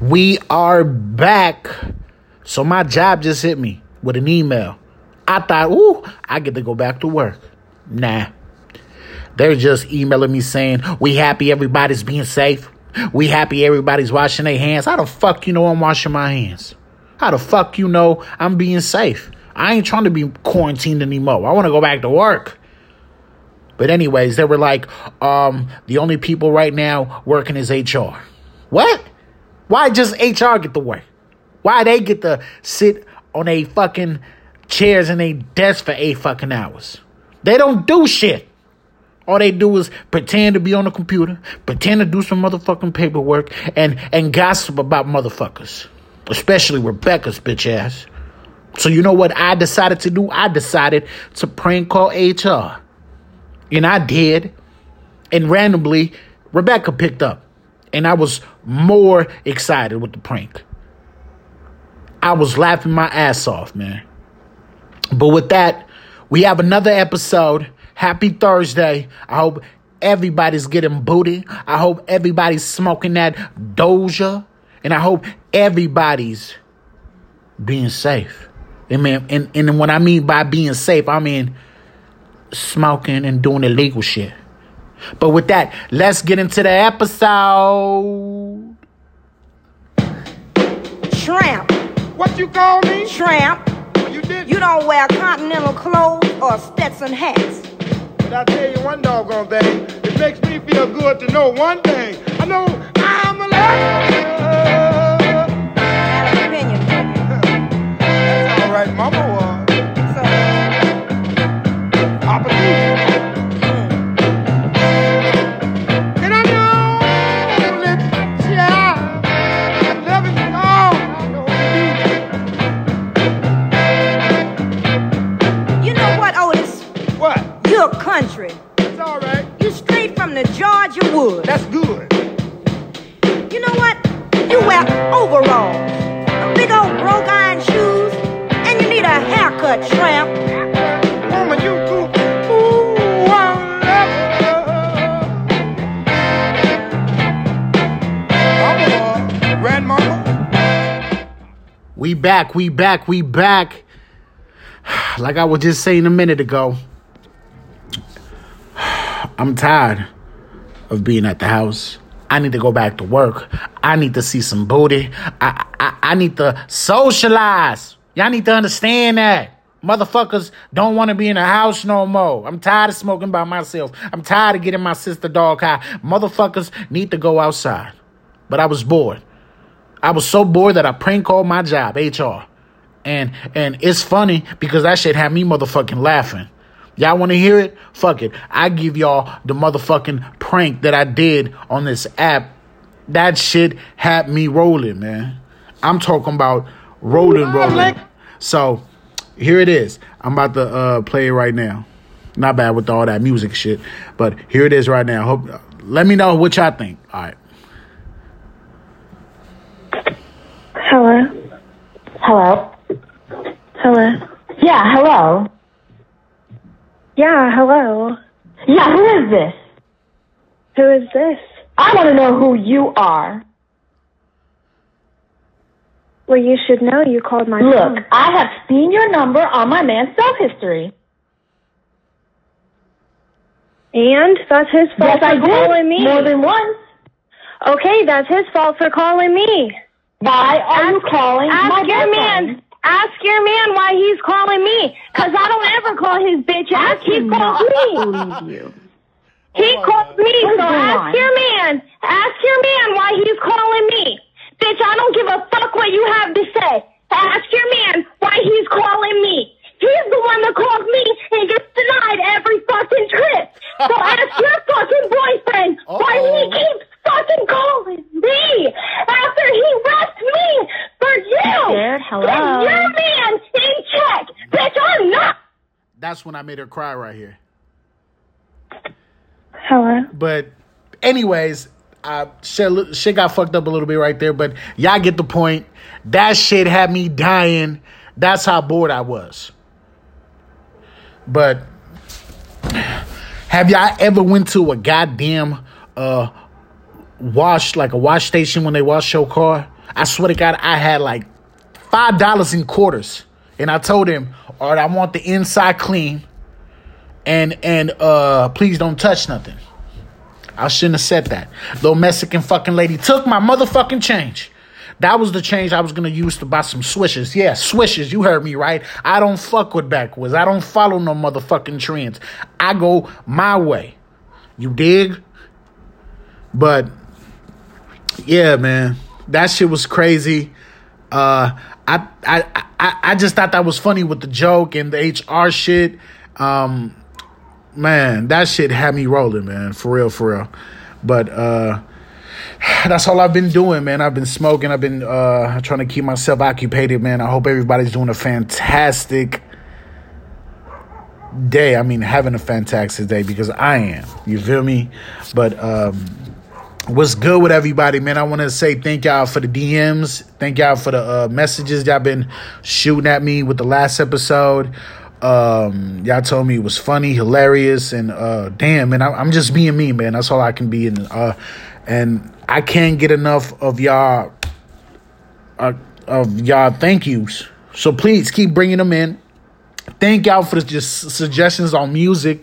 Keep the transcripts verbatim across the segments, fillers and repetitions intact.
We are back. So my job just hit me with an email. I thought, ooh, I get to go back to work. Nah. They're just emailing me saying, we happy everybody's being safe. We happy everybody's washing their hands. How the fuck you know I'm washing my hands? How the fuck you know I'm being safe? I ain't trying to be quarantined anymore. I want to go back to work. But anyways, they were like, um, the only people right now working is H R. What? Why just H R get to work? Why they get to sit on a fucking chairs and they desk for eight fucking hours? They don't do shit. All they do is pretend to be on the computer, pretend to do some motherfucking paperwork, and, and gossip about motherfuckers. Especially Rebecca's bitch ass. So you know what I decided to do? I decided to prank call H R. And I did. And randomly, Rebecca picked up. And I was more excited with the prank. I was laughing my ass off, man. But with that, we have another episode. Happy Thursday. I hope everybody's getting booty. I hope everybody's smoking that Doja. And I hope everybody's being safe. And, man, and, and what I mean by being safe, I mean smoking and doing illegal shit. But with that, let's get into the episode. Tramp. What you call me? Tramp. Well, you did. You don't wear continental clothes or Stetson hats. But I tell you one doggone thing. It makes me feel good to know one thing. I know I'm alive. That's an opinion. That's all right, Mama. Country. That's all right. You straight from the Georgia woods. That's good. You know what? You wear overalls, a big old broke iron shoes, and you need a haircut, tramp. Woman, you too. Ooh, I love her. Mama, grandmama. We back, we back, we back. Like I was just saying a minute ago. I'm tired of being at the house. I need to go back to work. I need to see some booty. I, I I need to socialize. Y'all need to understand that. Motherfuckers don't want to be in the house no more. I'm tired of smoking by myself. I'm tired of getting my sister dog high. Motherfuckers need to go outside. But I was bored. I was so bored that I prank called my job, H R. And, and it's funny because that shit had me motherfucking laughing. Y'all want to hear it? Fuck it. I give y'all the motherfucking prank that I did on this app. That shit had me rolling, man. I'm talking about rolling, rolling. So here it is. I'm about to uh, play it right now. Not bad with all that music shit, but here it is right now. Hope. Let me know what y'all think. All right. Hello. Hello. Hello. Yeah, hello. Yeah, hello. Yeah, who is this? Who is this? I want to know who you are. Well, you should know you called my Look, phone. Look, I have seen your number on my man's cell history. And that's his fault yes, for I calling did. me. More than once. Okay, that's his fault for calling me. Why are ask, you calling ask my your man? Phone? Ask your man why he's calling me, because I don't ever call his bitch ass. He calls me. He calls me, so ask your man. Ask your man why he's calling me. Bitch, I don't give a fuck what you have to say. Ask your man why he's calling me. He's the one that calls me and gets denied every fucking trip. So ask your fucking boyfriend why he keeps fucking calling me after he left me for you. There, hello. Your man's in check. Bitch, I'm not. That's when I made her cry right here. Hello. But anyways, uh, shit, shit got fucked up a little bit right there, but y'all get the point. That shit had me dying. That's how bored I was. But have y'all ever went to a goddamn uh wash, like a wash station when they wash your car. I swear to God, I had like five dollars in quarters. And I told him, all right, I want the inside clean. And and uh, please don't touch nothing. I shouldn't have said that. Little Mexican fucking lady took my motherfucking change. That was the change I was going to use to buy some swishes. Yeah, swishes. You heard me, right? I don't fuck with backwards. I don't follow no motherfucking trends. I go my way. You dig? But, yeah, man. That shit was crazy. Uh, I, I, I, I just thought that was funny with the joke and the H R shit. Um, man, that shit had me rolling, man. For real, for real. But, uh... that's all I've been doing, man. I've been smoking. I've been uh, trying to keep myself occupied, man. I hope everybody's doing a fantastic day. I mean, having a fantastic day because I am. You feel me? But um, what's good with everybody, man? I want to say thank y'all for the D Ms. Thank y'all for the uh, messages y'all been shooting at me with the last episode. Um, y'all told me it was funny, hilarious, and uh, damn, man, I, I'm just being me, man. That's all I can be. And uh, and I can't get enough of y'all, uh, of y'all thank yous. So please keep bringing them in. Thank y'all for the just suggestions on music.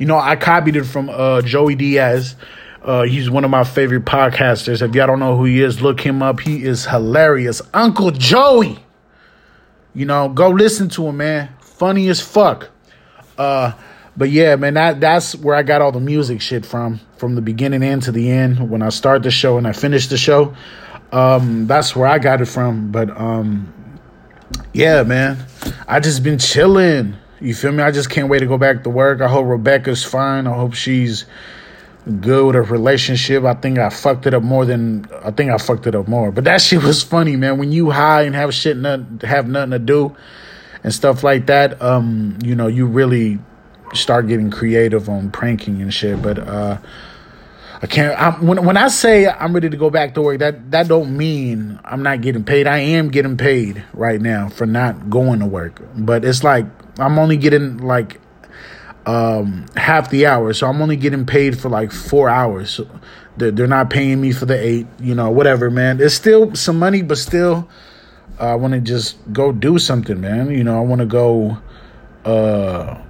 You know, I copied it from uh, Joey Diaz. Uh, he's one of my favorite podcasters. If y'all don't know who he is, look him up. He is hilarious, Uncle Joey. You know, go listen to him, man. Funny as fuck. Uh, but yeah, man, that, that's where I got all the music shit from, from the beginning and to the end. When I start the show and I finish the show, um, that's where I got it from. But um, yeah, man, I just been chilling. You feel me? I just can't wait to go back to work. I hope Rebecca's fine. I hope she's good with her relationship. I think I fucked it up more than I think I fucked it up more. But that shit was funny, man. When you high and have shit not have nothing to do and stuff like that, um, you know, you really start getting creative on pranking and shit. But uh, I can't. I'm, when when I say I'm ready to go back to work, that that don't mean I'm not getting paid. I am getting paid right now for not going to work. But it's like I'm only getting like. Um, half the hour, so I'm only getting paid for like four hours. So they're, they're not paying me for the eight, you know, whatever, man. It's still some money, but still, uh, I want to just go do something, man. You know, I want to go, uh,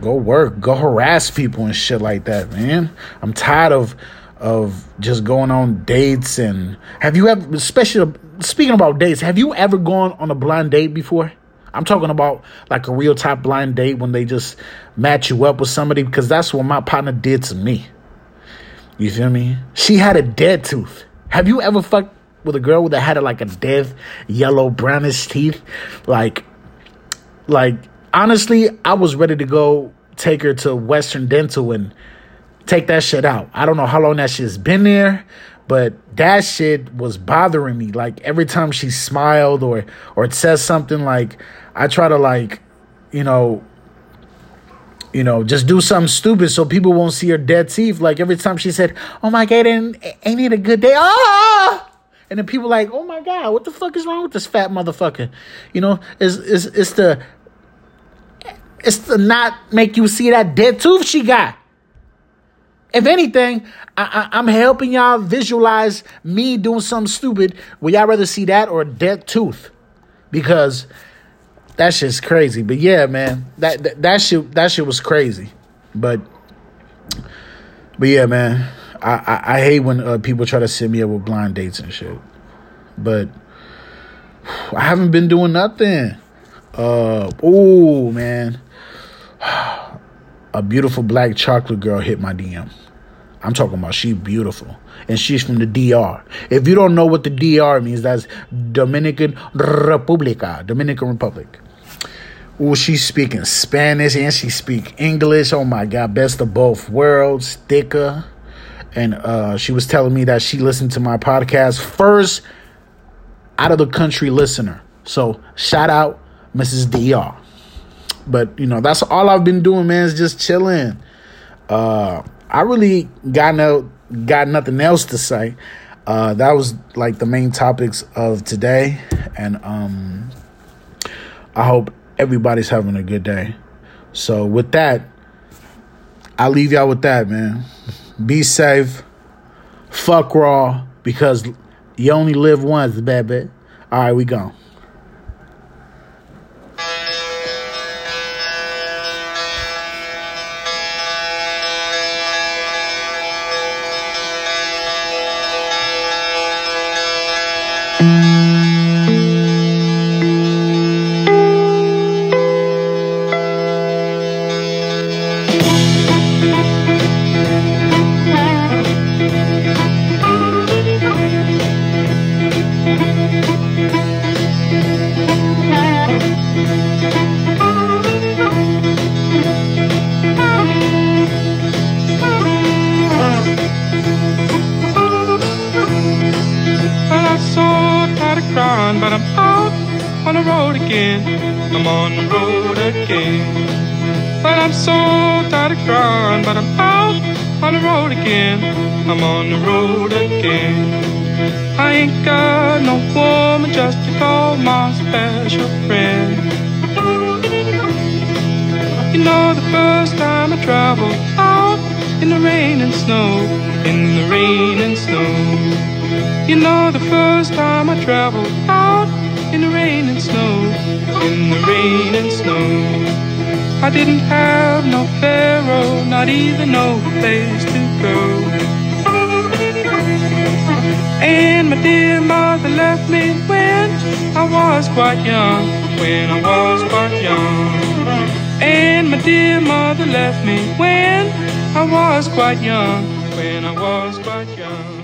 go work, go harass people and shit like that, man. I'm tired of of just going on dates and have you ever, especially speaking about dates, have you ever gone on a blind date before? I'm talking about like a real top blind date when they just match you up with somebody, because that's what my partner did to me. You feel me? She had a dead tooth. Have you ever fucked with a girl that had a, like a dead yellow brownish teeth? Like, like honestly, I was ready to go take her to Western Dental and take that shit out. I don't know how long that shit's been there. But that shit was bothering me. Like every time she smiled or or says something, like I try to like, you know, you know, just do something stupid so people won't see her dead teeth. Like every time she said, "Oh my God, ain't, ain't it a good day?" Ah! And then people like, "Oh my God, what the fuck is wrong with this fat motherfucker?" You know, it's it's it's the it's to not make you see that dead tooth she got. If anything, I, I, I'm helping y'all visualize me doing something stupid. Would y'all rather see that or a dead tooth? Because that shit's crazy. But yeah, man, that, that that shit that shit was crazy. But but yeah, man, I I, I hate when uh, people try to set me up with blind dates and shit. But I haven't been doing nothing. Uh, oh man. A beautiful black chocolate girl hit my D M. I'm talking about she beautiful. And she's from the D R. If you don't know what the D R means, that's Dominican Republic. Dominican Republic. Oh, she's speaking Spanish and she speaks English. Oh, my God. Best of both worlds. Thicker. And uh, she was telling me that she listened to my podcast. First out of the country listener. So shout out Missus D R. But, you know, that's all I've been doing, man, is just chilling. Uh, I really got no got nothing else to say. Uh, that was, like, the main topics of today. And um, I hope everybody's having a good day. So, with that, I'll leave y'all with that, man. Be safe. Fuck raw, because you only live once, baby. All right, we gone. I'm on the road again, but I'm so tired of crying. But I'm out on the road again. I'm on the road again. I ain't got no woman just to call my special friend. You know, the first time I traveled out in the rain and snow, in the rain and snow. You know, the first time I traveled out in the rain and snow, in the rain and snow. I didn't have no pharaoh, not even no place to go. And my dear mother left me when I was quite young, when I was quite young. And my dear mother left me when I was quite young, when I was quite young.